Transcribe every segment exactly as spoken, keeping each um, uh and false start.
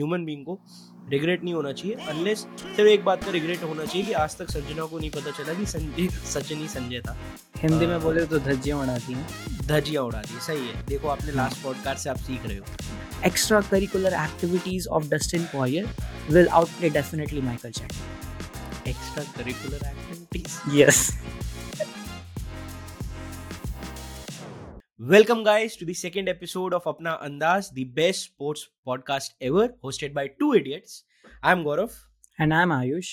Human being को regret नहीं होना चाहिए, अनलेस सिर्फ एक बात का रिग्रेट होना चाहिए कि आज तक संजना को नहीं पता चला कि संजय सचिन ही संजय था। हिंदी में बोले तो धज्जियाँ उड़ाती हैं, धज्जियाँ उड़ाती है। सही है, देखो आपने लास्ट पॉडकास्ट से आप सीख रहे हो। Extra curricular activities of Dustin Poirier will outplay definitely Michael Chandler. Extra curricular activities, yes. Welcome guys to the second episode of Apna Andaaz, the best sports podcast ever, hosted by two idiots. I'm Gaurav. And I'm Ayush.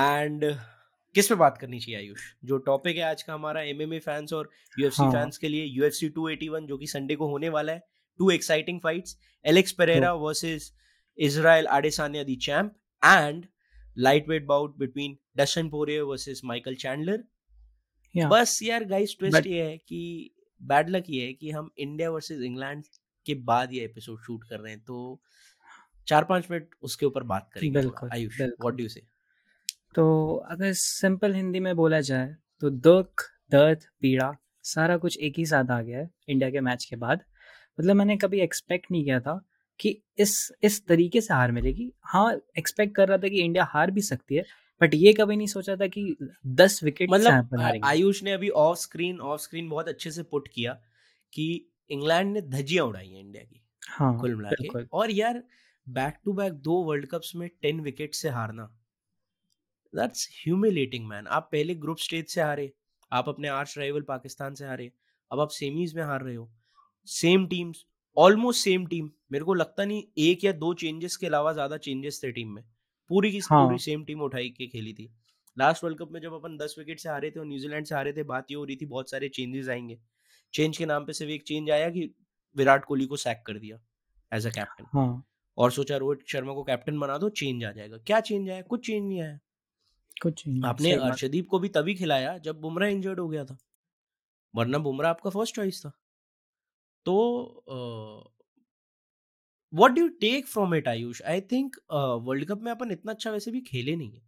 And uh, किस पे बात करनी चाहिए आयुष? जो topic है आज का हमारा एमएमए फैंस और यूएफसी फैंस के लिए, यूएफसी टू एटी वन जो कि संडे को होने वाला है, two exciting fights, Alex Pereira versus Israel Adesanya the champ, and lightweight bout between Dustin Poirier versus Michael Chandler. बस यार गाइस, ट्विस्ट ये है कि बैड लक ये है कि हम इंडिया वर्सेस इंग्लैंड के बाद ये एपिसोड शूट कर रहे हैं, तो चार पाँच मिनट उसके ऊपर बात करेंगे। बिल्कुल। आयुष, व्हाट डू यू से? तो अगर सिंपल हिंदी में बोला जाए तो दुख, दर्द, पीड़ा सारा कुछ एक ही साथ आ गया है इंडिया के मैच के बाद। मतलब मैंने कभी एक्सपेक्ट नहीं किया था कि इस इस तरीके से हार मिलेगी। हाँ, एक्सपेक्ट कर रहा था कि इंडिया हार भी सकती है, बट ये कभी नहीं सोचा था कि दस विकेट। मतलब आयुष ने अभी ऑफ स्क्रीन ऑफ स्क्रीन बहुत अच्छे से पुट किया कि इंग्लैंड ने धज्जियां उड़ाई है इंडिया की। हाँ, कुल मिला के। और यार बैक टू बैक दो वर्ल्ड कप्स में टेन विकेट से हारना, दैट्स ह्यूमिलेटिंग मैन। आप पहले ग्रुप स्टेज से हारे, आप अपने आर्च राइवल पाकिस्तान से हारे, अब आप सेमीज में हार रहे हो। Same teams, almost same team. मेरे को लगता नहीं एक या दो चेंजेस के अलावा ज्यादा चेंजेस थे टीम में। पूरी की पूरी सेम टीम उठाई के खेली थी। लास्ट वर्ल्ड कप में जब अपन दस विकेट से हारे थे और न्यूजीलैंड से हारे थे, बात ये हो रही थी बहुत सारे चेंजेस आएंगे। चेंज के नाम पे सिर्फ एक चेंज आया कि विराट कोहली को सैक कर दिया एज अ कैप्टन, और सोचा रोहित शर्मा को कैप्टन बना दो, चेंज आ जाएगा। क्या चेंज आया? कुछ चेंज नहीं आया। कुछ नहीं। आपने अर्शदीप को भी तभी खिलाया जब बुमराह इंजर्ड हो गया था, वरना बुमराह आपका फर्स्ट चॉइस था। तो What do you take from it, Ayush? I think world cup में अपन इतना अच्छा वैसे भी खेले नहीं है।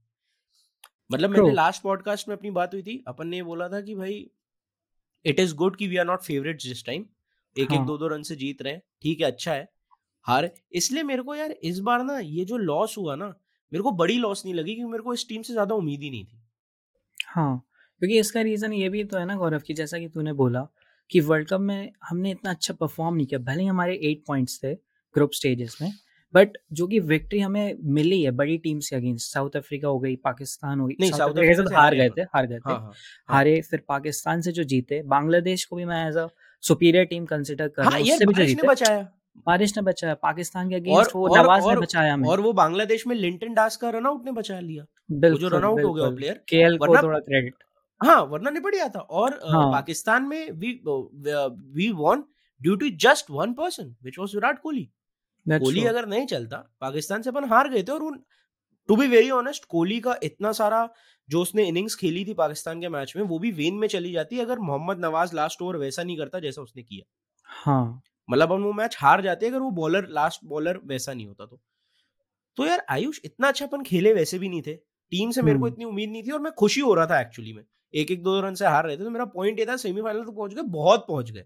मतलब मैंने लास्ट पॉडकास्ट में अपनी बात हुई थी, अपन ने बोला था कि भाई इट इज गुड कि we are not favourites this time, एक एक दो दो रन से जीत रहे हैं, ठीक है, अच्छा है हार। इसलिए मेरे को यार इस बार ना ये जो लॉस हुआ ना, मेरे को बड़ी लॉस नहीं लगी, क्योंकि मेरे को इस टीम से ज्यादा उम्मीद ही नहीं थी। हाँ, क्योंकि इसका रीजन ये भी तो है ना गौरव की, जैसा कि तूने बोला कि वर्ल्ड कप में हमने इतना अच्छा परफॉर्म नहीं किया। भले ही हमारे एट पॉइंट्स थे ग्रुप स्टेजेस में, बट जो कि विक्ट्री हमें मिली है बड़ी टीम्स के अगेंस्ट, साउथ अफ्रीका हो गई, पाकिस्तान हो गई, साउथ अफ्रीका तो हार गए थे, हार गए थे, हारे। फिर पाकिस्तान से जो जीते, बांग्लादेश को भी मैं as a superior team consider कर रहा हूं, उससे भी जो जीते बचाया, बारिश ने बचाया, पाकिस्तान के अगेंस्ट वो नवाज ने बचाया हमें, और वो बांग्लादेश में लिंटन दास का रन आउट ने बचा लिया, जो रन आउट हो गया प्लेयर, केएल को थोड़ा क्रेडिट, हाँ, वरना नहीं पड़ जाता। और पाकिस्तान में we we won due to just one person which was Virat Kohli. Kohli अगर नहीं चलता, पाकिस्तान से अपन हार गए थे। और to be very honest, Kohli का इतना सारा जो उसने इनिंग्स खेली थी पाकिस्तान के मैच में, वो भी वेन में चली जाती अगर मोहम्मद नवाज लास्ट ओवर वैसा नहीं करता जैसा उसने किया। हाँ, मतलब हम वो मैच हार जाते अगर वो बॉलर लास्ट बॉलर वैसा नहीं होता। तो तो यार आयुष, इतना अच्छा अपन खेले वैसे भी नहीं थे, टीम से मेरे को इतनी उम्मीद नहीं थी, और मैं खुशी हो रहा था एक्चुअली में। एक एक दो रन से हार रहे थे, तो मेरा पॉइंट ये था सेमीफाइनल तो पहुंच गए, बहुत पहुंच गए,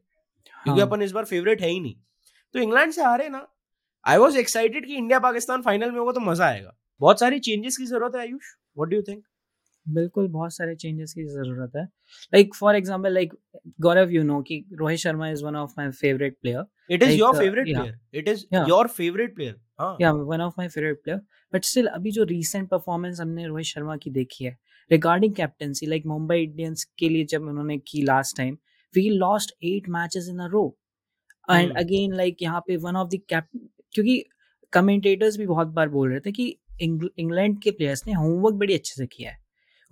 क्योंकि अपन इस बार फेवरेट है ही नहीं। तो इंग्लैंड से हारे ना, I was excited कि इंडिया पाकिस्तान फाइनल में होगा तो मजा आएगा। बहुत सारे चेंजेस की जरूरत है Ayush, what do you think? बिल्कुल, बहुत सारे चेंजेस की जरूरत है। Like for example, like Gaurav, you know कि Rohit Sharma is one of my favorite player. It is like, your favorite uh, player. Yeah. It is yeah. your favorite player. हाँ. Yeah, one of my favorite player. But still अभी जो recent performance हमने रोहित शर्मा की देखी है regarding captaincy, like Mumbai Indians के लिए जब उन्होंने की last time, we lost eight matches in a row. And hmm. again like यहाँ पे one of the cap क्योंकि कमेंटेटर्स भी बहुत बार बोल रहे थे कि इंग्लैंड के प्लेयर्स ने होमवर्क बड़ी अच्छे से किया है।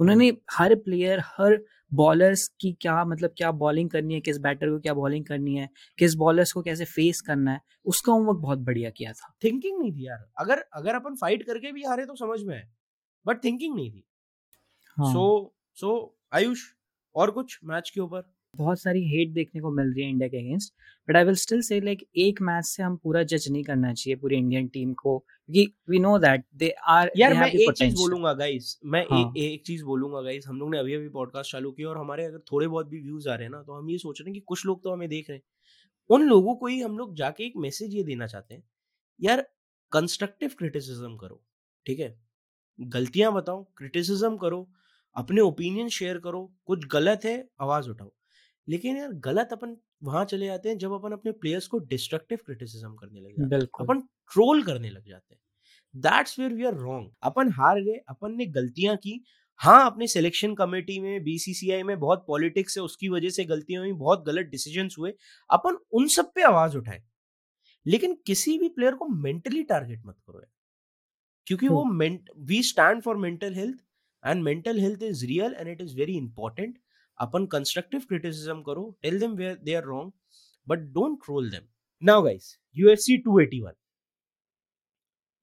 उन्होंने हर प्लेयर, हर बॉलर्स की क्या मतलब क्या बॉलिंग करनी है, किस बैटर को क्या बॉलिंग करनी है, किस बॉलर्स को कैसे फेस करना है, उसका होमवर्क बहुत बढ़िया किया था। थिंकिंग नहीं थी यार। अगर अगर अपन फाइट करके भी हारे तो समझ में आए, बट थिंकिंग नहीं थी। सो सो आयुष, और कुछ मैच के ऊपर बहुत सारी हेट देखने को मिल रही है इंडिया के against, but I will still say like एक मैच से हम पूरा जज नहीं करना चाहिए पूरी इंडियन टीम को, क्योंकि we know that they are. यार मैं एक चीज बोलूंगा गाइस, मैं एक चीज बोलूंगा गाइस, हम लोग ने अभी अभी पॉडकास्ट चालू किया और हमारे अगर थोड़े बहुत भी व्यूज आ रहे हैं ना, तो हम ये सोच रहे हैं कि कुछ लोग तो हमें देख रहे हैं, उन लोगों को ही हम लोग जाके एक मैसेज ये देना चाहते हैं, यार कंस्ट्रक्टिव क्रिटिसिज्म करो, ठीक है, गलतियां बताओ, क्रिटिसिज्म करो, अपने ओपिनियन शेयर करो, कुछ गलत है आवाज उठाओ। लेकिन यार गलत अपन वहां चले जाते हैं जब अपन अपने प्लेयर्स को डिस्ट्रक्टिव क्रिटिसिज्म करने लग जाते हैं, अपन ट्रोल करने लग जाते हैं। That's where we are wrong. अपन हार गए, अपन ने गलतियां की, हाँ अपने सिलेक्शन कमेटी में, बीसीसीआई में बहुत पॉलिटिक्स है, उसकी वजह से गलतियां हुई, बहुत गलत डिसीजंस हुए, अपन उन सब पे आवाज उठाए। लेकिन किसी भी प्लेयर को मेंटली टारगेट मत करो यार, क्योंकि वो we stand for mental health and mental health is real and it is very important. अपन कंस्ट्रक्टिव क्रिटिसिज्म करो, tell them where they are wrong, but don't troll them. Now guys, UFC two eighty one,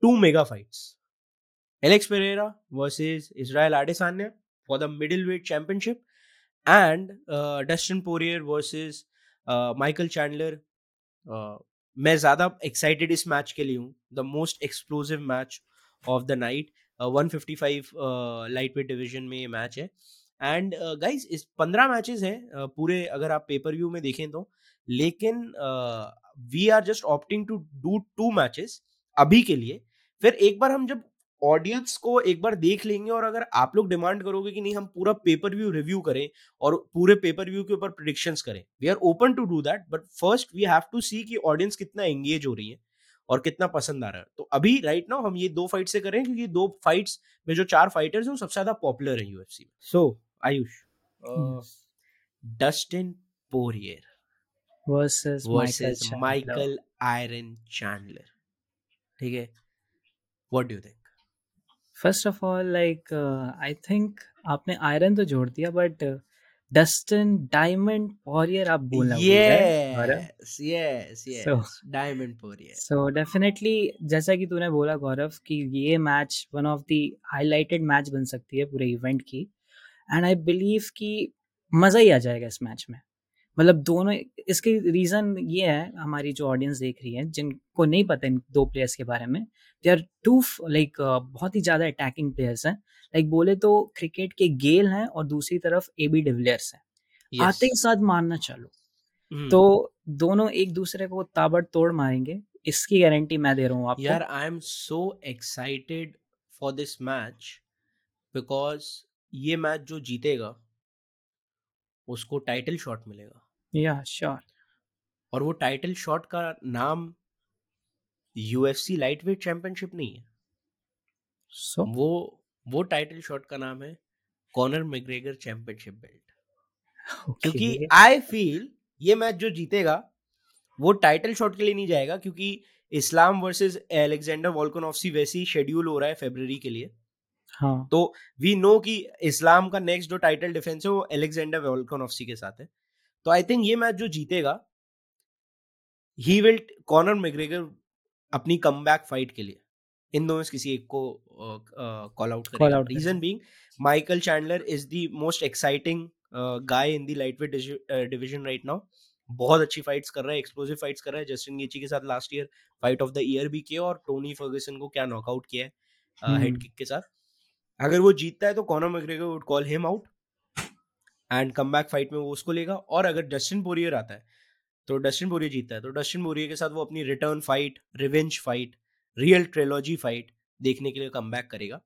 two mega fights, Alex Pereira versus Israel Adesanya for the middleweight championship and Dustin Poirier versus Michael Chandler. मैं ज्यादा excited इस match के लिए हूँ, the most explosive match of the night. One fifty five lightweight division में ये match है। And guys इस पंद्रह मैचेस हैं पूरे अगर आप पेपर व्यू में देखें तो, लेकिन we are just opting to do two matches अभी के लिए। फिर एक बार हम जब ऑडियंस को एक बार देख लेंगे और अगर आप लोग डिमांड करोगे कि नहीं हम पूरा पेपर व्यू रिव्यू करें और पूरे पेपर व्यू के ऊपर प्रेडिक्शंस करें, we are open to do that, but first we have to see कि ऑडियंस कितना एंगेज हो रही है और कितना पसंद आ रहा है। तो अभी राइट नाउ हम ये दो फाइट से करें, क्योंकि दो फाइट्स में जो चार फाइटर्स हैं सबसे ज्यादा पॉपुलर हैं यूएफसी में। So Ayush, Dustin Poirier versus versus Michael Iron Chandler, ठीक है, what do you think? First of all, like I think आपने आयरन तो जोड़ दिया, बट डस्टिन डायमंड पोरियर आप बोला, yes yes yes Diamond Poirier. So definitely जैसा कि तूने बोला गौरव कि ये match one of the highlighted match बन सकती है पूरे इवेंट की, एंड आई बिलीव कि मज़ा ही आ जाएगा इस मैच में। मतलब दोनों, इसके रीज़न ये है, हमारी जो ऑडियंस देख रही है जिनको नहीं पता इन दो प्लेयर्स के बारे में, दे आर टू लाइक बहुत ही ज़्यादा अटैकिंग प्लेयर्स हैं। लाइक बोले तो क्रिकेट के गेल हैं और दूसरी तरफ एबी डिविलियर्स हैं। yes. आते ही साथ मारना चालू। hmm. तो दोनों एक दूसरे को ताबड़तोड़ मारेंगे, इसकी गारंटी मैं दे रहा हूँ आपको। यार I am so excited for this match, because ये मैच जो जीतेगा उसको टाइटल शॉट मिलेगा। या yeah, शॉट sure. और वो टाइटल शॉट का नाम यूएफसी लाइटवेट चैंपियनशिप नहीं है। so? वो वो टाइटल शॉट का नाम है Conor McGregor championship belt. okay. क्योंकि आई फील ये मैच जो जीतेगा वो टाइटल शॉट के लिए नहीं जाएगा, क्योंकि इस्लाम वर्सेस एलेक्जेंडर वोल्कानोव्स्की वैसी शेड्यूल हो रहा है फरवरी के लिए। हाँ. तो वी नो कि इस्लाम का नेक्स्ट जो टाइटल डिफेंस है वो एलेक्जेंडर वोल्कानोव्स्की के साथ है। तो आई थिंक ये मैच जो जीतेगा, ही विल कॉनर मैग्रेगर अपनी कमबैक फाइट के लिए इन दोनों में किसी एक को कॉल आउट करेगा। Reason being Michael Chandler is the most exciting guy in the lightweight division right now. बहुत अच्छी फाइट्स कर रहा है, एक्सप्लोसिव फाइट्स कर रहा है। जस्टिन गेची के साथ last year fight of the year भी किया और टोनी फर्ग्यूसन को क्या नॉकआउट किया है हेड किक के साथ। अगर वो जीतता है तो Conor McGregor would call him out and comeback fight में वो उसको लेगा। और अगर डस्टिन पोरियर आता है तो डस्टिन पोरियर जीतता है तो डस्टिन पोरियर के साथ वो अपनी return fight, revenge fight, real trilogy fight देखने के लिए कमबैक करेगा।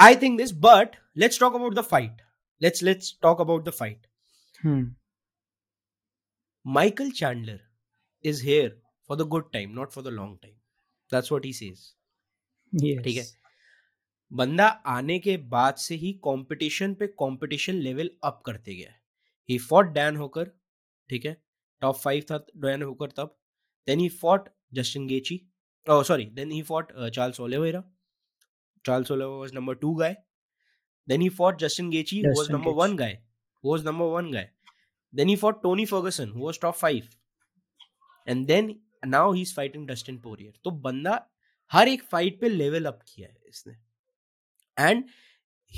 I think this, but let's talk about the fight. Let's let's talk about the fight. Michael Chandler is here for the good time, not for the long time. That's what he says. ठीक है, बंदा आने के बाद से ही competition पे competition level up करते गया है। ही फॉट डैन हुकर, ठीक है, टॉप फाइव था डैन हुकर तब। Then he fought Justin Gaethje, oh sorry, then he fought Charles Oliveira. Charles Oliveira was number two guy. Then he fought Justin Gaethje, who was number one guy, who was number one guy. Then he fought Tony Ferguson, who was top five, and then now he is fighting Dustin Poirier. तो बंदा हर एक fight पे level up किया है इसने। And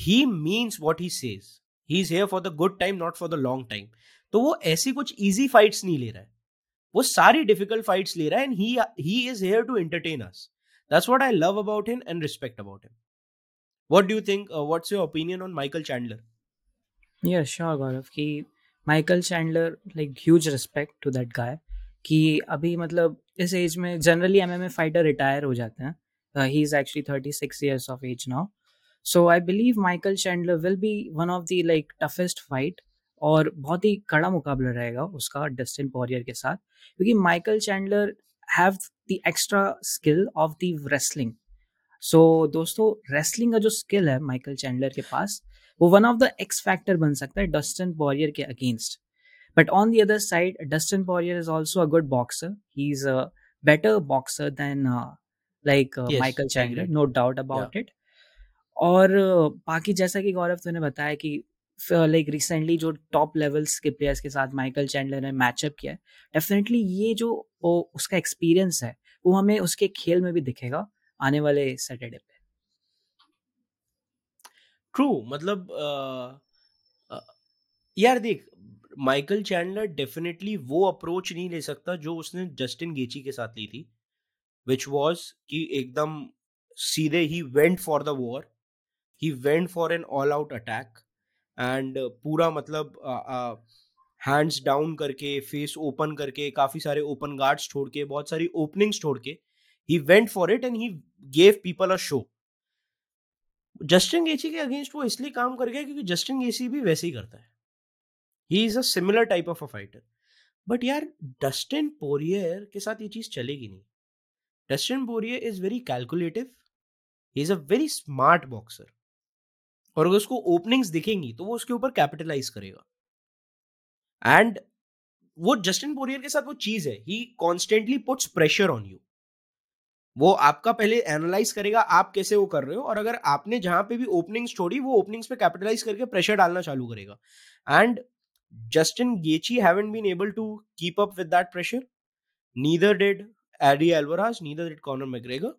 he means what he says. He's here for the good time, not for the long time. तो वो ऐसी कुछ easy fights नहीं ले रहा है, वो सारी difficult fights ले रहा है, and he he is here to entertain us. That's what I love about him and respect about him. What do you think? Uh, what's your opinion on Michael Chandler? Yeah, sure, Gaurav. Ki Michael Chandler, like huge respect to that guy. कि अभी मतलब इस as में generally MMA fighter retire हो जाते हैं. He is actually thirty six years of age now. So I believe Michael Chandler will be one of the like toughest fight और बहुत ही कड़ा मुकाबला रहेगा उसका डस्टिन पॉरियर के साथ, क्योंकि Michael Chandler have the extra skill of the wrestling. So दोस्तों रेसलिंग का जो स्किल है माइकल चैंडलर के पास वो one of the X factor बन सकता है डस्टिन पॉरियर के against. But on the other side, Dustin Poirier is also a good boxer. He's a better boxer than uh, like uh, yes, Michael Chandler, no doubt about yeah. it. और बाकी जैसा कि गौरव तूने बताया कि like recently जो top levels के players के साथ माइकल चैंडलर ने मैचअप किया है, डेफिनेटली ये जो उसका एक्सपीरियंस है वो हमें उसके खेल में भी दिखेगा आने वाले सैटरडे पे. ट्रू, मतलब uh, uh, यार देख माइकल चैंडलर डेफिनेटली वो अप्रोच नहीं ले सकता जो उसने जस्टिन गेची के साथ ली थी, विच वॉज कि एकदम सीधे ही went for the war, he went for an all out attack and पूरा मतलब हैंड्स डाउन करके, फेस ओपन करके, काफ़ी सारे ओपन गार्ड्स छोड़ के, बहुत सारी ओपनिंग्स छोड़ के ही went for it and he gave people a show. Justin Gaethje के अगेंस्ट वो इसलिए काम कर गया क्योंकि जस्टिन गेची भी वैसे ही करता है. He is a similar type of a fighter. But यार Dustin Poirier के साथ ये चीज़ चलेगी नहीं. Dustin Poirier is very calculative. He is a very smart boxer. और अगर उसको openings दिखेंगी तो वो उसके ऊपर capitalize करेगा. And वो Dustin Poirier के साथ वो चीज़ है, he constantly puts pressure on you. वो आपका पहले analyze करेगा आप कैसे वो कर रहे हो, और अगर आपने जहाँ पे भी openings छोड़ी वो openings पे capitalize करके pressure डालना चालू करेगा. And Justin Gaethje haven't been able to keep up with that pressure. Neither did Eddie Alvarez, neither did Conor McGregor,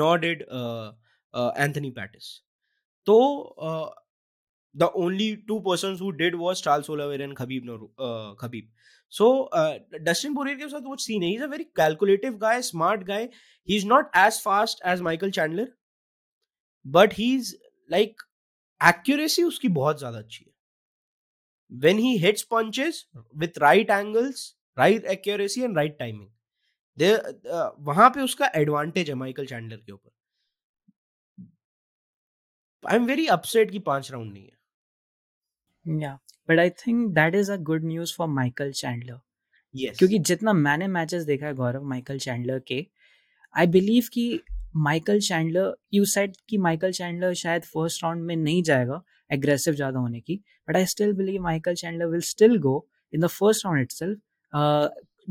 nor did uh, uh, Anthony Pettis. So uh, the only two persons who did was Charles Oliveira and Khabib. Uh, Khabib. So uh, Dustin Poirier ke sath wo scene hai. He's a very calculative guy, smart guy. He's not as fast as Michael Chandler, but he's like accuracy uski bahut zyada achhi hai. When he hits punches with right angles, right accuracy and right timing, there uh, वहाँ पे उसका advantage है Michael Chandler के ऊपर. I am very upset कि पांच round नहीं है. या but I think that is a good news for Michael Chandler. Yes, क्योंकि जितना मैंने मैचेस देखा है गौरव माइकल चैंडलर के, आई बिलीव कि माइकल चैंडलर, यू सेड कि माइकल चैंडलर शायद फर्स्ट राउंड में नहीं जाएगा एग्रेसिव ज़्यादा होने की, but I still believe Michael Chandler will still go in the first round itself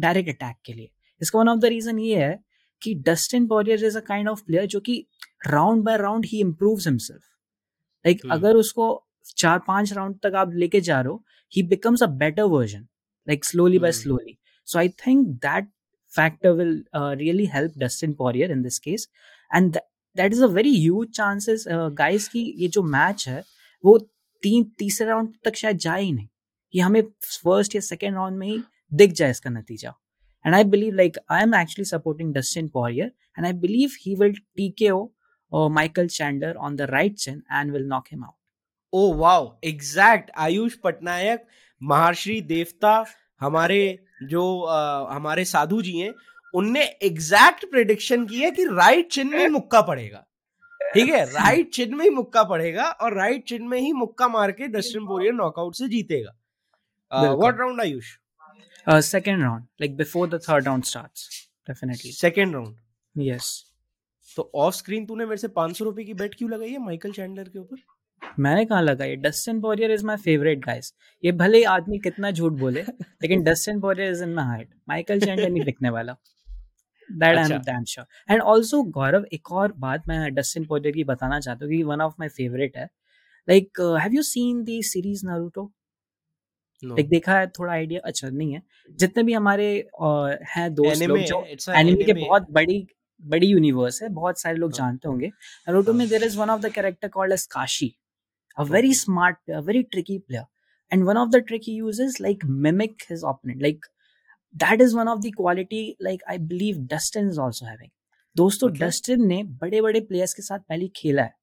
direct attack के लिए. इसका वन ऑफ द रीज़न ये है कि Dustin Poirier is a kind of player जो कि राउंड बाय राउंड ही इम्प्रूव्स हिमसेल्फ. लाइक अगर उसको चार पाँच राउंड तक आप लेके जा रहे हो, he becomes a better version like slowly by slowly. So I think that factor will really help Dustin Poirier in this case, and that is a very huge chances guys कि ये जो match है वो तीन तीसरे round तक शायद जाए ही नहीं, कि हमें फर्स्ट या सेकेंड राउंड में ही दिख जाए इसका नतीजा. And I believe like I am actually supporting Dustin Poirier and I believe he will TKO Michael Chandler on the right chin and will knock him out. Oh wow, exact Ayush Patnaik, महर्षि देवता, हमारे जो uh, हमारे साधु जी हैं, उनने exact prediction की है कि राइट चिन में मुक्का पड़ेगा. ठीक है, राइट चिन में ही मुक्का पड़ेगा और राइट चिन में ही मुक्का मार के डस्टिन पोरियर नॉकआउट से जीतेगा. What round Ayush? Second round, like before the third round starts. Definitely second round. Yes, तो ऑफ स्क्रीन तूने मेरे से पांच सौ रुपए की बेट क्यों लगाई है माइकल चैंडलर के ऊपर? मैंने कहा लगाई, Dustin Poirier is my favourite guys. ये भले आदमी कितना झूठ बोले लेकिन Dustin Poirier is in my heart. Michael Chandler नहीं दिखने वाला. That अच्छा. I'm damn sure. And also गौरव, एक और बात मैं डस्टिन पोरियर की बताना चाहता हूँ कि one of my favorite है. Like, uh, have you seen the series Naruto? No. Like देखा है, थोड़ा idea अच्छा नहीं है. जितने भी हमारे uh, हैं दोस्त लोग जो anime के बहुत बड़ी बड़ी universe है, बहुत सारे लोग no. जानते होंगे. Naruto में there is one of the character called as Kashi, a very smart, a very tricky player, and one of the trick he uses like mimic his opponent, like that is one of the quality like I believe Dustin is also having. दोस्तों okay. Dustin ने बड़े बड़े players के साथ पहले खेला है.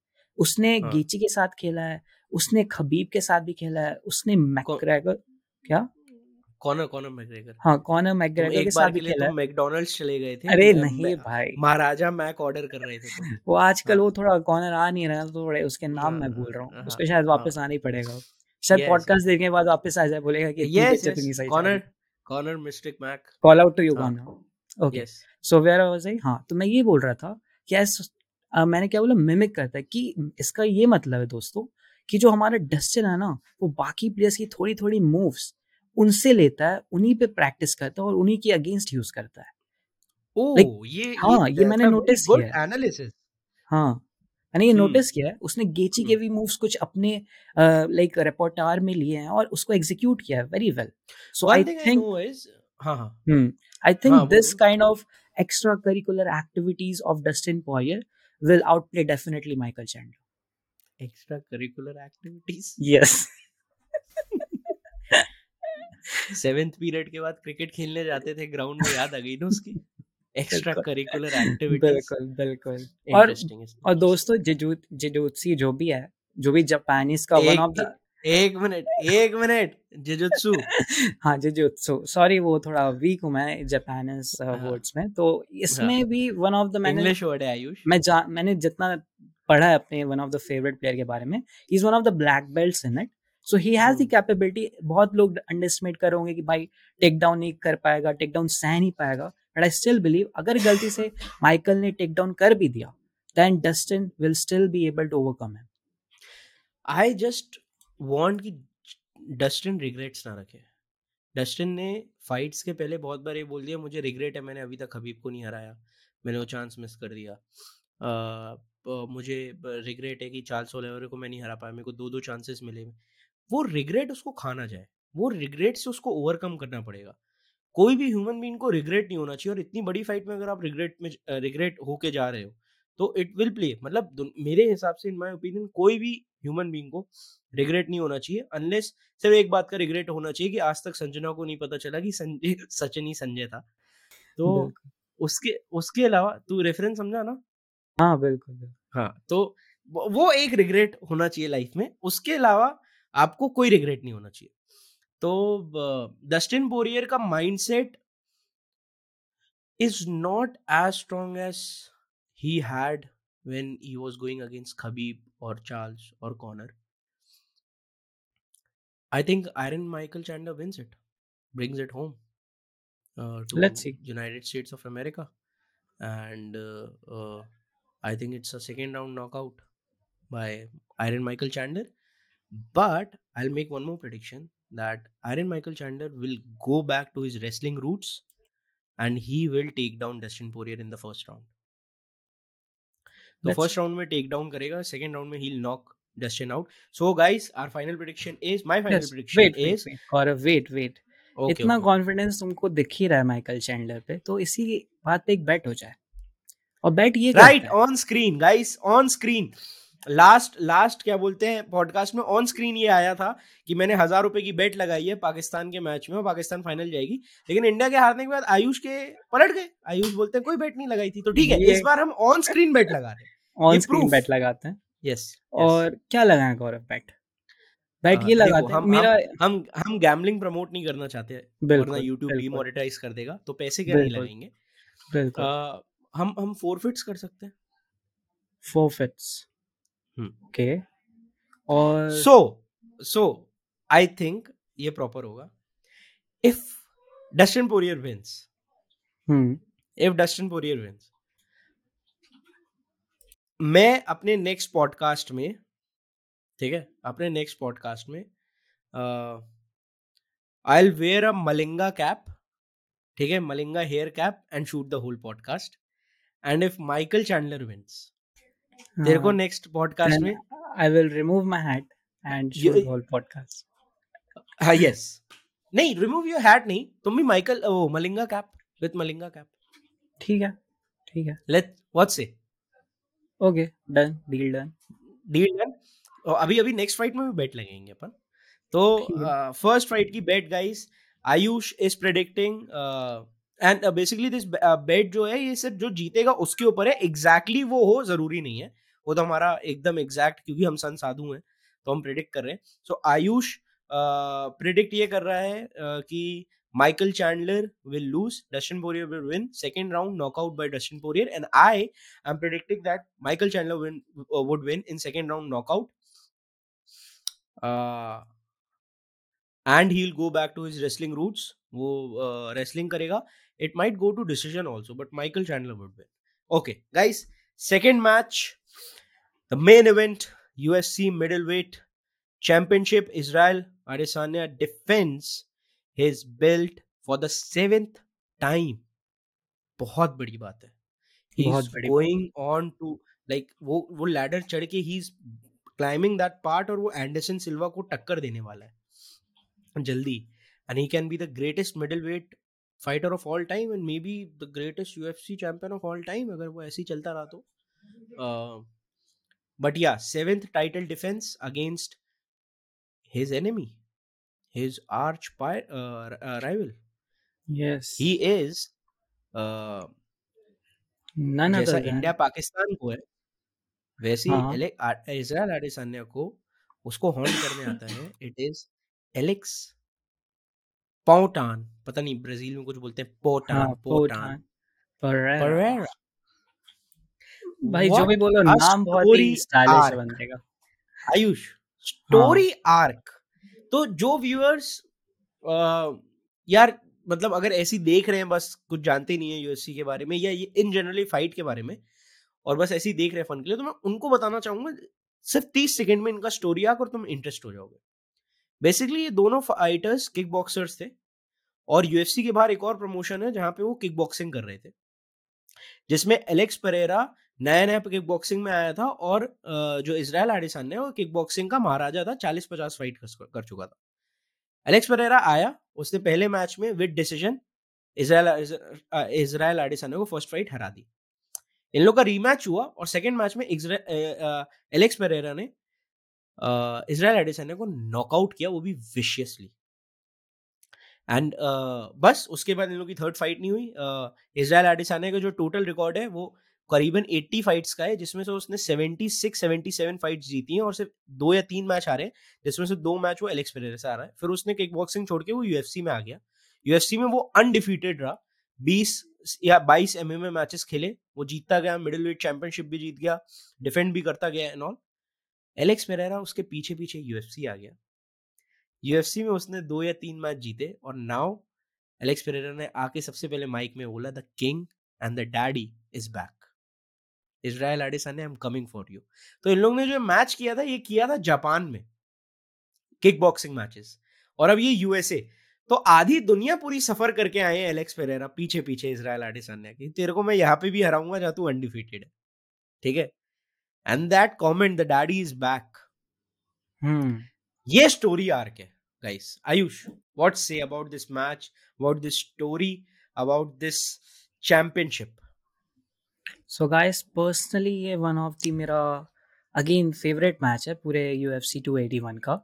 उसने हाँ. गेची के साथ खेला है, उसने खबीब के साथ भी खेला है, उसने मैकग्रेगर क्या कॉनर कॉनर मैकग्रेगर हाँ कॉनर मैकग्रेगर एक के बार साथ के लिए तो मैकडॉनल्ड्स चले गए थे। अरे नहीं भाई, महाराजा मैक ऑर्डर कर रहे थे वो आजकल हाँ। वो थोड़ा कॉनर आ नहीं रहा, तो थोड़े उसके नाम हाँ, मैं भूल रहा हूँ हाँ, उसको शायद वापस हाँ, आना ही पड़ेगा, शायद पॉडकास्ट देखने के बाद वापस आ जाए, बोलेगा कि Conor Conor mistake Mac call out to you Conor. Okay so where was I? हाँ तो मैं ये बोल रहा था कि मैंने क्या बोला, मिमिक करता है, कि इसका ये मतलब है दोस्तों कि जो हमारा डस्टिन है ना वो बाकी प्लेयर्स की थोड़ी थोड़ी मूव्स उनसे लेता है, उन्हीं पे प्रैक्टिस करता है और उन्हीं के अगेंस्ट यूज करता है। ओ, like, ये, हाँ, ये मैंने नोटिस किया है। हाँ मैंने ये नोटिस किया है, उसने गेची के भी मूव्स कुछ अपने लाइक रेपर्टोर में लिए हैं और उसको एग्जीक्यूट किया है very well. So I think I think this kind of extra curricular activities of Dustin Poirier will outplay definitely Michael Chandler. Extra curricular activities, yes. Seventh period के बाद क्रिकेट खेलने जाते थे ग्राउंड में, याद आ गई ना उसकी एक्स्ट्रा करिकुलर एक्टिविटीज। बिल्कुल बिल्कुल। और और दोस्तों जिजूत जिजूत्सी जो भी है, जो भी जापानीज का वन ऑफ द एक मिनट एक मिनट जिजुत्सु हाँ जिजुत्सु, सॉरी वो थोड़ा वीक हूं मैं जापानीज वर्ड्स में, तो इसमें भी वन ऑफ द मैंने इंग्लिश वर्ड है आयुष, मैं मैंने जितना पढ़ा है अपने one of the favourite player के बारे में, is one of the black belts in it. So he has the capability, बहुत लोग अंडरएस्टिमेट कर रहे होंगे कि भाई टेक डाउन नहीं कर पाएगा, टेक डाउन सह नहीं पाएगा, बट आई स्टिल बिलीव अगर गलती से माइकल ने टेक डाउन कर भी दिया then Dustin will still be able to overcome him. I just want कि Dustin regrets ना रखे। Dustin ने fights के पहले बहुत बार ये बोल दिया मुझे regret है, मैंने अभी तक खबीब को नहीं हराया, मैंने वो चांस मिस कर दिया, uh, uh, मुझे regret है कि चार्ल्स ओलिवेरा को मैं नहीं हरा पाया, मेरे को दो दो चांसेस मिले। वो रिग्रेट उसको खाना जाए, वो रिग्रेट से उसको ओवरकम करना पड़ेगा। कोई भी ह्यूमन बीइंग को रिग्रेट नहीं होना चाहिए, और इतनी बड़ी फाइट में अगर आप रिग्रेट में रिग्रेट होके जा रहे हो तो इट विल प्ले, मतलब मेरे हिसाब से, इन माय ओपिनियन, कोई भी ह्यूमन बीइंग को रिग्रेट नहीं होना चाहिए, अनलेस सिर्फ एक बात का रिग्रेट होना चाहिए कि आज तक संजना को नहीं पता चला कि संजय सचिन ही संजय था। तो उसके उसके अलावा तू रेफरेंस समझा ना? हाँ बिल्कुल। हाँ तो वो एक रिग्रेट होना चाहिए लाइफ में, उसके अलावा आपको कोई रिग्रेट नहीं होना चाहिए। तो डस्टिन पोरियर का mindset is not as strong as he had when he was going against Khabib or Charles or Conor. I think Iron Michael Chandler wins it, brings it home to United States of America. And I think it's a second round knockout by Iron Michael Chandler. But I'll make one more prediction that Iron Michael Chandler will go back to his wrestling roots and he will take down Dustin Poirier in the first round. So first round mein take down karega, second round mein he'll knock Dustin out. So guys, our final prediction is, my final yes, prediction wait, is... Wait, wait, wait, wait, wait. Okay, इतना okay. confidence तुमको दिख ही रहा है Michael Chandler पे, तो इसी बात पे एक bet हो जाए, और bet ये right on screen guys, on screen. Last last क्या बोलते हैं पॉडकास्ट में ऑन स्क्रीन ये आया था कि मैंने हजार रुपए की बेट लगाई है पाकिस्तान के मैच में और पाकिस्तान फाइनल जाएगी, लेकिन इंडिया के हारने के बाद आयुष के पलट गए, आयुष बोलते हैं कोई बेट नहीं लगाई थी। तो ठीक है, इस बार हम ऑन स्क्रीन बेट लगा रहे हैं, ऑन स्क्रीन बेट लगाते हैं। यस, और क्या लगाएं गौरव? बेट बेट ये लगाते हैं, मेरा हम हम गैम्बलिंग प्रमोट नहीं करना चाहते, वरना YouTube डीमोनेटाइज कर देगा, तो पैसे क्या नहीं लगाएंगे। हम हम फोरफिट्स कर सकते हैं, फोरफिट्स। ओके और सो सो आई थिंक ये प्रॉपर होगा if Dustin Poirier wins, if Dustin Poirier wins. मैं अपने नेक्स्ट पॉडकास्ट में, ठीक है, अपने नेक्स्ट पॉडकास्ट में I will wear a Malinga cap, ठीक है, Malinga hair cap and shoot the whole podcast. And if Michael Chandler wins, तेरे को नेक्स्ट पॉडकास्ट में I will remove my hat and shoot the whole podcast. हां yes, नहीं remove your hat नहीं, तुम भी Michael O Malinga cap with Malinga cap. ठीक है ठीक है, let what's say okay done, deal done deal done. और अभी अभी नेक्स्ट फाइट में भी बेट लगेंगे अपन, तो फर्स्ट फाइट की bet guys, Ayush is predicting and basically this bet जो है ये सिर्फ जो जीतेगा उसके ऊपर है, एग्जैक्टली exactly वो हो जरूरी नहीं है, वो तो हमारा एकदम एग्जैक्ट, क्योंकि हम सन साधु हैं तो हम प्रेडिक्ट कर रहे हैं। सो आयुष प्रिडिक्ट ये कर रहा है कि Michael Chandler will lose, Dustin Poirier will win, second round knockout by Dustin Poirier, and I am predicting that Michael Chandler win, uh, would win in second round knockout, uh, and he'll go back to his wrestling roots, wo uh, wrestling karega, it might go to decision also, but Michael Chandler would win. Okay, guys, second match, the main event, U F C middleweight championship, Israel Adesanya defends his belt for the seventh time. बहुत बड़ी बात है. He is going on to like वो वो ladder चढ़ के he is climbing that part और वो Anderson Silva को टक्कर देने वाला है जल्दी. And he can be the greatest middleweight fighter of all time and maybe the greatest U F C champion of all time अगर वो ऐसे ही चलता रहा तो. Uh, but yeah, seventh title defense against his enemy. His arch pi- uh, uh, rival. Yes. He is. Uh, None other than. India Pakistan को है वैसी Israel Adesanya को उसको हॉन्ट करने आता है. It is Alex Poutan. पता नहीं ब्राजील में कुछ बोलते हैं पोटान पोटान परेरा. भाई जो भी बोलो नाम बहुत ही स्टाइलिश से बनेगा. Ayush story arc. तो जो व्यूअर्स यार मतलब अगर ऐसी देख रहे हैं बस कुछ जानते नहीं है यूएफसी के बारे में या इन जनरली फाइट के बारे में और बस ऐसी देख रहे हैं फन के लिए, तो मैं उनको बताना चाहूंगा सिर्फ तीस सेकंड में इनका स्टोरी आकर तुम इंटरेस्ट हो जाओगे. बेसिकली ये दोनों फाइटर्स किक बॉक्सर्स थे और यूएफसी के बाहर एक और प्रमोशन है जहाँ पे वो किक बॉक्सिंग कर रहे थे, जिसमें एलेक्स परेरा नया नया किक बॉक्सिंग में आया था और जो इजराइल आडेसान्या है वो किक बॉक्सिंग का महाराजा था, चालीस पचास फाइट कर चुका था. एलेक्स परेरा आया, उसने पहले मैच में with decision Israel Israel Adesanya को फर्स्ट फाइट हरा दी. इन लोग का रीमैच हुआ और सेकंड मैच में एलेक्स परेरा ने इजराइल आडेसान्या को नॉकआउट किया, वो भी विशियसली. एंड uh, बस उसके बाद इन लोग की थर्ड फाइट नहीं हुई. इजराइल आडेसान्या का जो टोटल रिकॉर्ड है वो करीबन अस्सी फाइट्स का है, जिसमें से उसने छिहत्तर सतहत्तर फाइट्स जीती हैं और सिर्फ दो या तीन मैच हारे हैं, जिसमें से दो मैच वो एलेक्स पेरेरा से हारा है. फिर उसने किक बॉक्सिंग छोड़ के वो यूएफसी में आ गया. यूएफसी में वो अनडिफीटेड रहा, बीस या बाईस एमएमए मैचेस खेले, वो जीतता गया, मिडिलवेट चैंपियनशिप भी जीत गया, डिफेंड भी करता गया एंड ऑल. एलेक्स पेरेरा उसके पीछे पीछे यूएफसी आ गया. यूएफसी में उसने दो या तीन मैच जीते और नाउ एलेक्स पेरेरा ने आके सबसे पहले माइक में बोला the king and the daddy is back. Israel Adesanya, I am coming for you. तो इन लोगों ने जो मैच किया था ये किया था जापान में, किक बॉक्सिंग मैचेस, और अब ये यूएसए. तो आधी दुनिया पूरी सफर करके आए हैं एलेक्स पेरेरा पीछे पीछे इजराइल आडेसान्या की. तेरे को मैं यहाँ पे भी हराऊंगा जहाँ तू अनडिफीटेड है, ठीक है. And that comment the daddy is back, ये स्टोरी आर्क है guys. Ayush, what say about this match, about this story, about this championship? So guys, personally ये वन ऑफ दी मेरा अगेन फेवरेट मैच है पूरे UFC दो सौ इक्यासी का,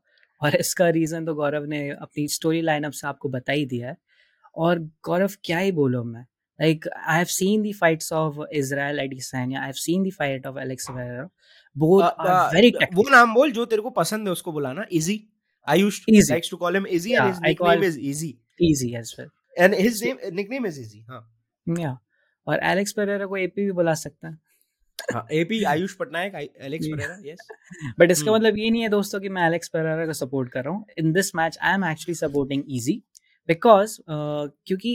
और इसका रीज़न तो गौरव ने अपनी स्टोरी लाइनअप से आपको बता ही दिया है. और गौरव, क्या ही बोलूँ मैं, like I have seen the fights of Israel Adesanya, I have seen the fight of Alex vera, both are very technical. वो नाम बोल जो तेरे को पसंद है, उसको बुलाना. Izzy, Ayush likes to call him Izzy and his nickname is Izzy. Izzy as well and his nickname is Izzy. हां या, और एलेक्स परेरा को एपी भी बुला सकता है. हाँ, AP Ayush Patnaik, Alex Pereira, yes. But इसका मतलब ये नहीं है दोस्तों कि मैं एलेक्स परेरा को सपोर्ट कर रहा हूँ. In this match I am actually supporting Izzy because क्योंकि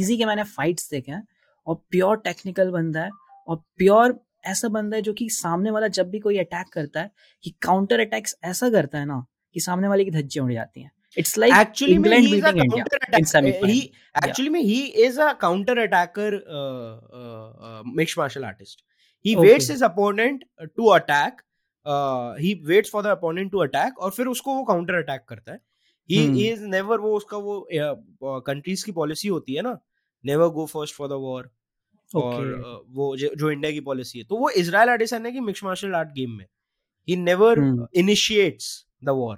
इजी के मैंने फाइट्स देखे हैं और प्योर टेक्निकल बंदा है और प्योर ऐसा बंदा है जो कि सामने वाला जब भी कोई अटैक करता है कि काउंटर अटैक्स ऐसा करता है ना कि सामने वाले की धज्जियां उड़ जाती हैं. It's like actually England beating India in semi-final. He actually yeah. he is a counter attacker, uh, uh, mixed martial artist. He okay. waits his opponent to attack. Uh, he waits for the opponent to attack और फिर उसको वो counter attack करता है. He, hmm. he is never वो उसका वो uh, countries की policy होती है ना, never go first for the war. Okay. और uh, वो जो इंडिया की policy है, तो वो इजराइल आडेसान्या की mixed martial art game में he never hmm. initiates the war.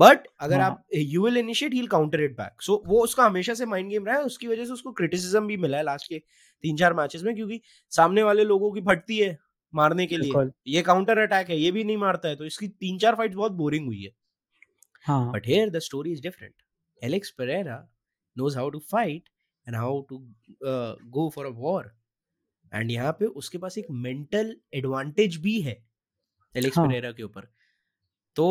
But अगर आप you will initiate he will counter it back. So वो उसका हमेशा से माइंड गेम रहा है, उसकी वजह से उसको क्रिटिसिज्म भी मिला है लास्ट के तीन चार मैचेस में, क्योंकि सामने वाले लोगों की फटती है मारने के लिए, ये काउंटर अटैक है, ये भी नहीं मारता है, तो इसकी तीन चार फाइट्स बहुत बोरिंग हुई है. हाँ. But here the story is different. Alex Pereira knows how to fight and how to uh, go for a war. And यहाँ पे उसके पास एक mental advantage भी है Alex हाँ. Pereira के ऊपर. तो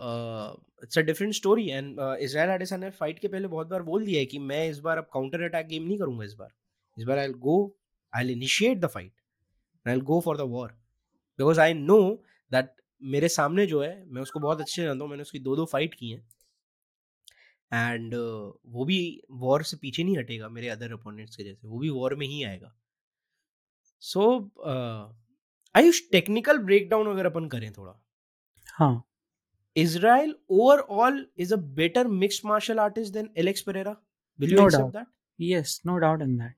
uh, it's a different story. And uh, Israel Adesanya fight के पहले बहुत बार बोल दिया है कि मैं इस बार अब counter attack game नहीं करूँगा इस बार. इस बार I'll go, I'll initiate the fight. And I'll go for the war. Because I know that मेरे सामने जो है मैं उसको बहुत अच्छे से जानता हूँ. मैंने उसकी दो दो फाइट की हैं एंड uh, वो भी वॉर से पीछे नहीं हटेगा मेरे अदर अपोनेंट्स के जैसे. वो भी वॉर में ही आएगा. सो आयुष टेक्निकल ब्रेकडाउन अगर अपन करें थोड़ा. हाँ. Israel overall is a better mixed martial artist than Alex Pereira. Will you accept that? Yes, no doubt in that.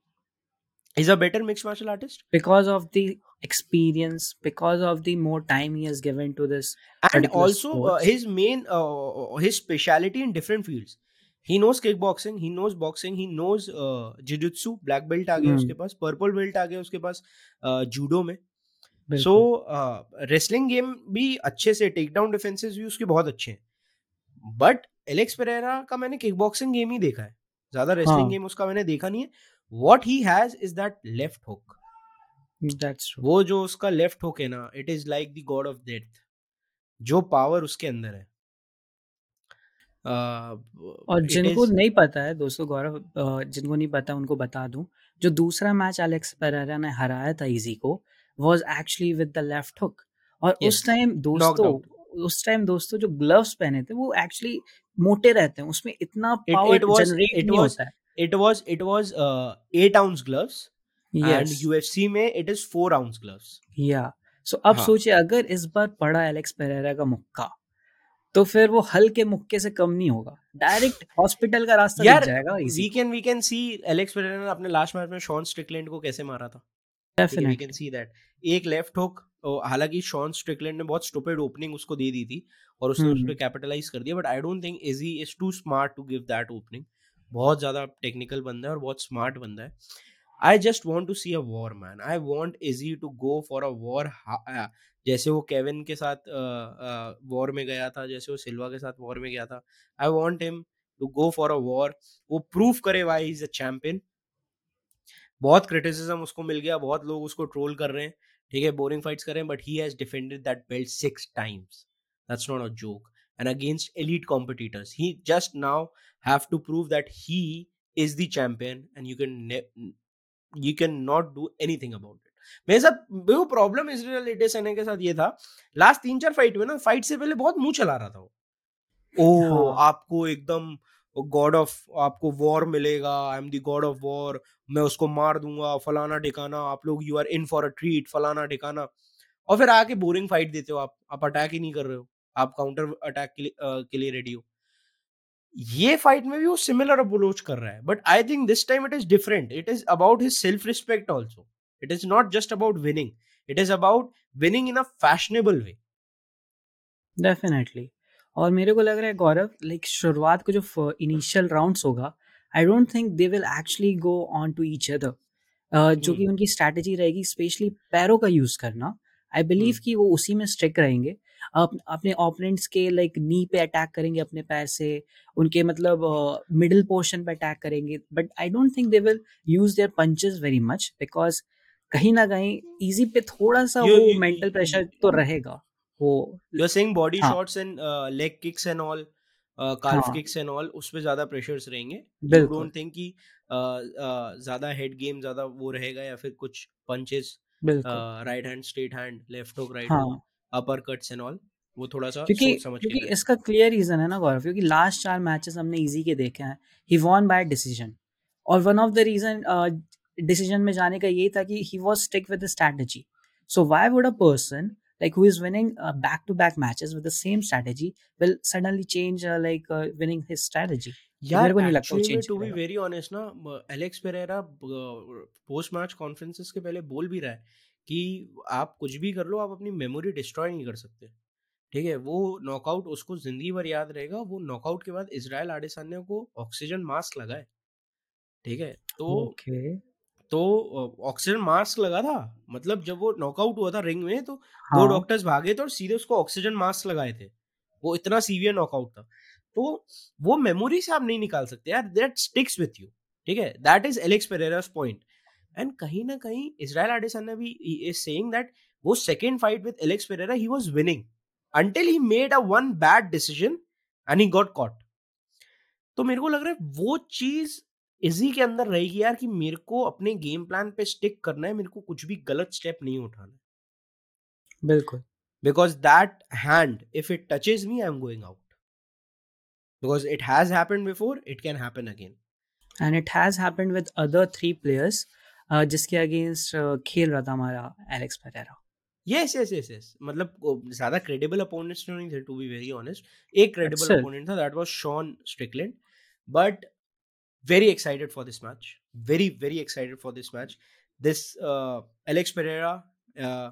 He's a better mixed martial artist because of the experience, because of the more time he has given to this, and also uh, his main uh, his speciality in different fields. He knows kickboxing, he knows boxing, he knows uh, jiu-jitsu. Black belt आ गया hmm. उसके पास, purple belt आ गया उसके पास uh, judo में. So uh, wrestling game भी अच्छे से, takedown defenses भी उसके बहुत अच्छे हैं. But Alex Pereira का मैंने kickboxing game ही देखा है, ज़्यादा wrestling game उसका मैंने देखा नहीं है. What he has is that left hook. That's true. वो जो उसका left hook है ना, it is like the god of death. जो power उसके अंदर है. uh, और जिनको is... नहीं पता है दोस्तों, गौरव uh, जिनको नहीं पता उनको बता दूं, जो दूसरा मैच एलेक्स पेरेरा ने हराया था इजी को was actually with the left hook. और yes. उस टाइम दोस्तों उस टाइम दोस्तों जो gloves पहने थे वो actually मोटे रहते हैं, उसमें इतना power generate नहीं होता है. It was it was uh, eight ounce gloves. Yes. And U F C में it is four ounce gloves. Yeah. So अब सोचिए अगर इस बार पड़ा एलेक्स पेरेरा का मुक्का तो फिर वो हल्के मुक्के से कम नहीं होगा. डायरेक्ट हॉस्पिटल का रास्ता दिख जाएगा. We can we can see Alex Pereira ने अपने लास्ट मैच में शॉन स्ट्रिकलैंड को कैसे मारा था. Definitely. We can see that. एक लेफ्ट हुक, हालांकि शॉन स्ट्रिकलैंड ने बहुत स्टूपिड ओपनिंग उसको दे दी थी और उसने उस पे कैपिटलाइज कर दिया. But I don't think Izzy is too smart to give that opening. बहुत ज्यादा टेक्निकल बंदा है और बहुत स्मार्ट बंदा है. I just want to see a war man. I want Izzy to go for a war. जैसे वो केविन के साथ वॉर में गया था, जैसे वो सिल्वा के साथ वॉर में गया था. I want him to go for a war. वो प्रूफ करे why he is a champion. बहुत क्रिटिसिज्म उसको मिल गया, बहुत लोग उसको ट्रोल कर रहे हैं, ठीक है, बोरिंग फाइट्स कर रहे हैं. But he has defended that belt six times. That's not a joke. And against elite competitors, he just now have to prove that he is the champion, and you can ne- you cannot do anything about it. मेरे साथ वो problem Israel Adesanya के साथ ये था, last तीन चार fight में ना, fight से पहले बहुत मुंह चला रहा था वो. Oh, आपको एकदम god of, आपको war मिलेगा, I am the god of war, मैं उसको मार दूंगा, फलाना ठिकाना, आप लोग you are in for a treat, फलाना ठिकाना. और फिर आके boring fight देते हो आप, आप attack ही नहीं कर रहे हो, आप काउंटर अटैक के लिए रेडी हो. ये फाइट में भी वो सिमिलर अप्रोच कर रहा है. But I think this time it is different. It is about his self respect also. It is not just about winning, it is about winning in a fashionable way. Definitely. और मेरे को लग रहा है गौरव, like शुरुआत का जो initial rounds होगा, I don't think they will actually go on to each other. जो कि उनकी स्ट्रैटेजी रहेगी स्पेशली पैरों का यूज करना. आई बिलीव कि वो उसी में स्ट्रिक रहेंगे. अप, अपने ओपोनेंट्स के लाइक नी पे अटैक करेंगे अपने पैर से, उनके मतलब मिडिल पोर्शन पे अटैक करेंगे. But I don't think they will use their punches very much because कहीं ना कहीं इजी पे थोड़ा सा you, वो मेंटल प्रेशर तो रहेगा. वो you are saying body shots and leg kicks and all, calf kicks and all, उस पे ज्यादा प्रेशर्स रहेंगे. आई डोंट थिंक कि ज्यादा हेड गेम ज्यादा वो रहेगा या फिर कुछ punches, right hand, straight hand, left hook, right hook, upper cuts and all, वो थोड़ा सा क्योंकि, समझ क्योंकि के इसका क्लियर रीजन है ना गौरव, क्योंकि लास्ट चार मैचेस हमने इजी के देखे हैं. He won by decision. और one of the reason decision में जाने का ये था कि he was stick with the strategy. So why would a person like who is winning back to back matches with the same strategy will suddenly change like winning his strategy? यार to be very honest ना, Alex Pereira post match conferences के पहले बोल भी रहा है कि आप कुछ भी कर लो, आप अपनी मेमोरी डिस्ट्रॉय नहीं कर सकते, ठीक है. वो नॉकआउट उसको जिंदगी भर याद रहेगा. वो नॉकआउट के बाद इजराइल आडेसान्या को ऑक्सीजन मास्क लगा है, ठीक है. तो okay. तो ऑक्सीजन मास्क लगा था, मतलब जब वो नॉकआउट हुआ था रिंग में तो हाँ. दो डॉक्टर्स भागे थे और सीधे उसको ऑक्सीजन मास्क लगाए थे. वो इतना सीवियर नॉकआउट था, तो वो मेमोरी से आप नहीं निकाल सकते यार, दैट स्टिक्स विथ यू, ठीक है, that is Alex Pereira's point. And कहीं ना कहीं इजराइल एडेसान्या भी इज सेइंग दैट वो second fight with Alex Pereira he was winning until he made a one bad decision and he got caught. तो मेरे को लग रहा है वो चीज इजी के अंदर रहेगी यार कि मेरे को अपने गेम प्लान पे स्टिक करना है, मेरे को कुछ भी गलत स्टेप नहीं उठाना, बिल्कुल, because that hand if it touches me I am going out, because it has happened before, it can happen again, and it has happened with other three players जिसके अगेंस्ट खेल रहा था हमारा Alex Pereira. Yes yes yes yes मतलब ज्यादा credible opponents नहीं थे, to be very honest. एक क्रेडिबल अपोनेंट था, that was Sean Strickland, but very excited for this match, very very excited for this match. This uh, Alex Pereira uh,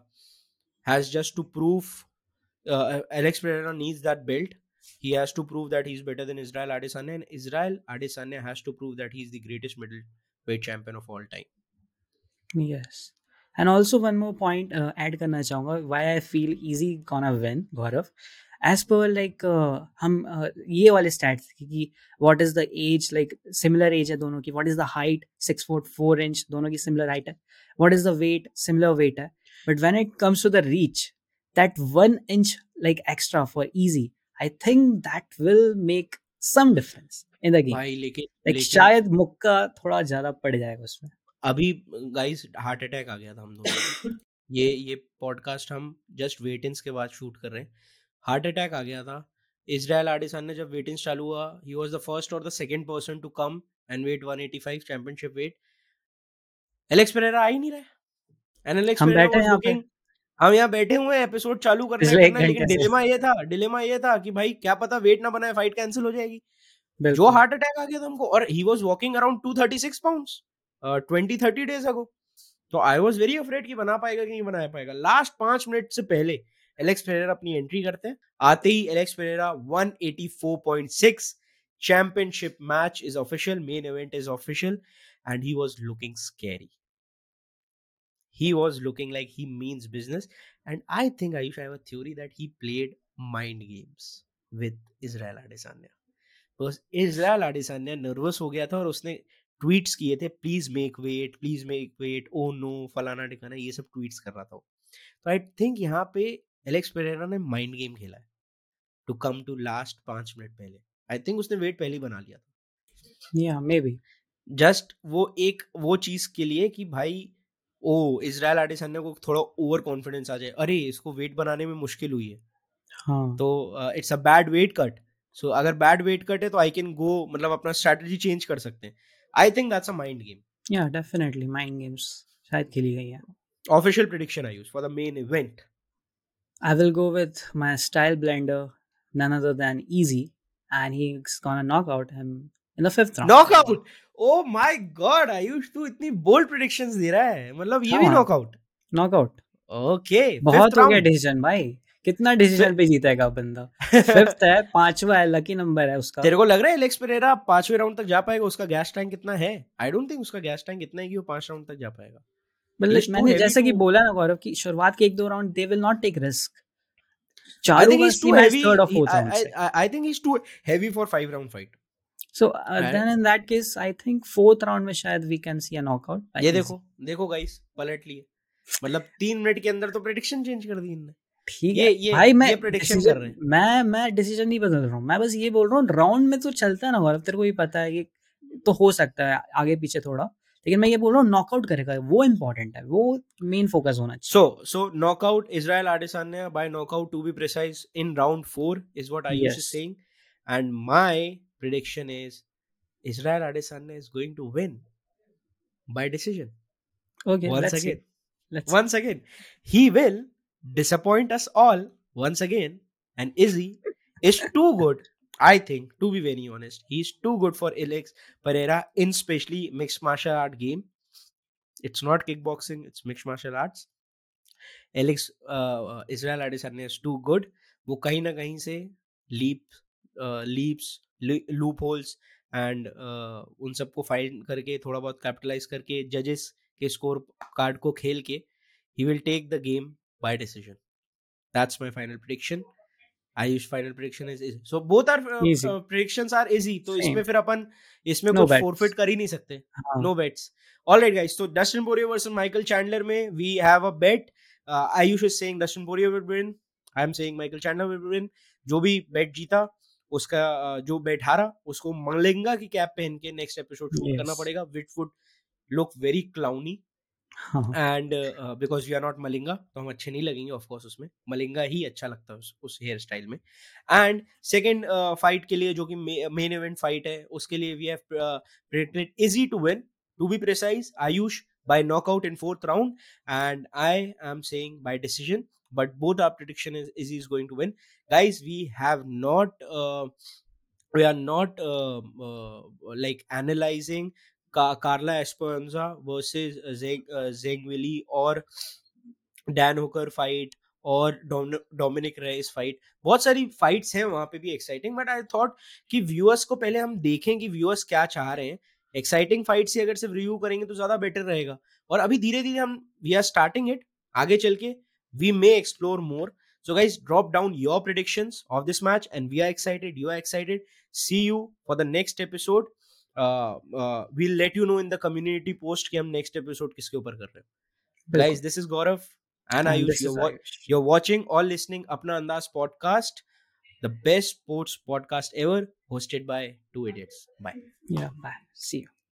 has just to prove uh, Alex Pereira needs that belt, he has to prove that he's better than Israel Adesanya, and Israel Adesanya has to prove that he's the greatest middleweight champion of all time. Yes, and also one more point uh, add karna chahunga why I feel easy gonna win, Gaurav. As per like uh, हम uh, ये वाले stats कि what is the age, like similar age है दोनों की, what is the height, six foot four inch दोनों की similar height है, what is the weight, similar weight है, but when it comes to the reach, that one inch like extra for easy, I think that will make some difference in the game. भाई लेकिन like शायद मुक्का थोड़ा ज़्यादा पड़ जाएगा उसमें। अभी guys heart attack आ गया था हम दोनों, ये ये podcast हम just wait-ins के बाद shoot कर रहे हैं, हार्ट अटैक आ गया था। इजराइल आडेसान्या जब वेट इन चालू हुआ, ही वाज द फर्स्ट और the second person to come and weigh one eighty five championship weight. Alex Pereira आ ही नहीं रहा, एंड एलेक्स पेरेरा हम यहाँ बैठे हुए हैं, एपिसोड चालू कर रहे हैं, लेकिन डिलेमा ये था डिलेमा ये था कि भाई क्या पता वेट ना बनाए, फाइट कैंसिल हो जाएगी, जो हार्ट अटैक आ गया था हमको। और he was walking around two thirty six pounds twenty thirty days ago, तो आई वाज वेरी अफ्रेड कि बना पाएगा कि नहीं बना पाएगा। लास्ट पांच मिनट से पहले एलेक्स पेरेरा अपनी एंट्री करते हैं, आते ही Alex Pereira one eighty four point six, championship match is official, main event is official, and he was looking scary, he was looking like he means business. And I think Ayush have a theory that he played mind games with Israel Adesanya, because Israel Adesanya nervous हो गया था और उसने tweets किए थे, please make weight, please make weight, oh no, फलाना ठिकाना, ये सब ट्वीट्स कर रहा था। तो आई थिंक यहाँ पे एलेक्स पेरेरा ने माइंड गेम खेला है टू कम टू लास्ट पांच मिनट पहले। आई थिंक उसने वेट पहले ही बना लिया था, या मे बी जस्ट वो एक वो चीज के लिए कि भाई ओ इजराइल आडेसान्या को थोड़ा ओवर कॉन्फिडेंस आ जाए, अरे इसको वेट बनाने में मुश्किल हुई है, हाँ। तो it's a bad weight cut, so अगर बैड वेट कट है तो आई कैन गो, मतलब अपना स्ट्रेटजी चेंज कर सकते हैं। I think that's a mind game, या डेफिनेटली माइंड गेम्स शायद खेली गई है। Official prediction I use for the main event, I will go with my style blender, none other than Easy, and he's gonna knock out him in the fifth round. Knockout! Oh my God, Ayush, तू इतनी bold predictions दे रहा है, मतलब ये भी knockout? Knockout. Okay. बहुत हो गया decision भाई, कितना decision पे जीतेगा बंदा? Fifth है, पांचवा है, lucky number है उसका। तेरे को लग रहा है Alex Pereira पांचवे round तक जा पाएगा? उसका gas tank कितना है? I don't think उसका gas tank इतना है कि वो पांच round तक जा पाएगा। मैंने जैसा कि बोला ना गौरव की शुरुआत के एक दो round they will not take risk, चार ओवर्स की मैच थर्ड और फोर्थ राउंड से I think he is too heavy for five round fight, so then in that case I think fourth round में शायद we can see a knockout. ये देखो देखो guys पलट लिए, मतलब तीन मिनट के अंदर तो प्रेडिक्शन चेंज कर दी इनने, ठीक है भाई मैं प्रेडिक्शन कर रहे हैं, मैं मैं डिसीजन नहीं बदल रहा हूं, मैं बस ये बोल रहा हूं राउंड में तो चलता है ना गौरव, तेरे को भी पता है कि तो हो सकता है आगे पीछे थोड़ा, लेकिन मैं ये बोल रहा हूँ नॉकआउट करेगा, वो इम्पोर्टेंट है, वो मेन फोकस होना चाहिए। So so knockout Israel Adesanya by knockout to be precise in round four is what I was saying, and my prediction is Israel Adesanya is going to win by decision. Okay, once again once again he will disappoint us all once again, and Izzy is too good, I think, to be very honest, he's too good for Alex Pereira in especially mixed martial art game. It's not kickboxing, it's mixed martial arts. Alex uh, Israel Adesanya is too good. वो कहीं ना कहीं से leap, uh, leaps, loopholes and uh, उन सबको find करके थोड़ा बहुत capitalize करके judges के score card को खेल के he will take the game by decision. That's my final prediction. Ayush final prediction is Izzy, so both are predictions are Izzy, तो इसमें फिर अपन इसमें no कुछ फॉरफिट कर ही नहीं सकते, नो बेट्स। ऑलराइट गाइस, तो Dustin Poirier versus Michael Chandler में we have a bet, Ayush is saying Dustin Poirier will win, I am saying Michael Chandler will win. जो भी बेट जीता उसका uh, जो बेट हारा उसको मंगलेंगा की कैप पहन के नेक्स्ट एपिसोड शूट करना पड़ेगा, which would look very clowny and because we are not Malinga, तो हम अच्छे नहीं लगेंगे ऑफ कोर्स, उसमें मलिंगा ही अच्छा लगता है उस हेयर स्टाइल में। एंड सेकंड फाइट के लिए जो कि मेन इवेंट फाइट है, उसके लिए we have predicted Izzy to win, to be precise Ayush by knockout in fourth round, and I am saying by decision, but both our prediction is Izzy is going to win. Guys we have not we are not like analysing Carla Esparza versus Zhang Weili और Dan Hooker fight और Dominick Reyes fight, बहुत सारी fights हैं वहाँ पे भी exciting, but I thought कि viewers को पहले हम देखें कि व्यूअर्स क्या चाह रहे हैं। एक्साइटिंग फाइट्स ही अगर सिर्फ रिव्यू करेंगे तो ज़्यादा बेटर रहेगा, और अभी धीरे धीरे हम वी आर स्टार्टिंग इट, आगे चल के we may explore more. So guys, drop down your predictions of this match and we are excited, you are excited. See you for the next episode. Uh, uh, we'll let you know in the community post कि हम next episode किसके ऊपर कर रहे हैं। Guys, this is Gaurav and Ayush. You're, wa- Ayush. You're watching or listening Apna Andaaz podcast, the best sports podcast ever, hosted by two idiots. Bye. Yeah, bye. See you.